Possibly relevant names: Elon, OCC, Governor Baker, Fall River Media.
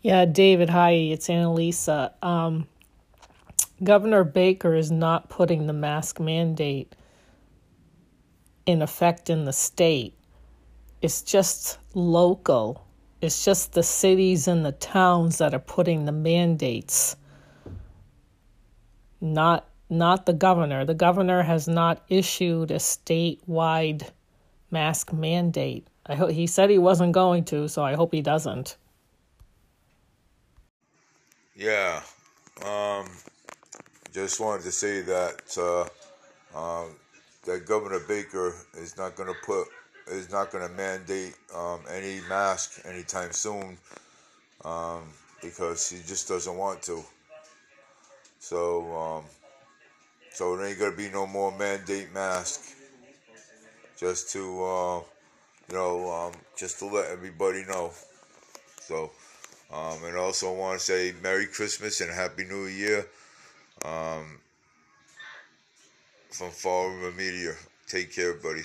Yeah, David, hi, it's Annalisa. Governor Baker is not putting the mask mandate in effect in the state. It's just local. It's just the cities and the towns that are putting the mandates, not the governor. The governor has not issued a statewide mask mandate. He said he wasn't going to, so I hope he doesn't. Yeah, just wanted to say that that Governor Baker is not going to mandate any mask anytime soon because he just doesn't want to. So there ain't gonna be no more mandate mask. Just to just to let everybody know. So. And also want to say Merry Christmas and Happy New Year from Fall River Media. Take care, buddy.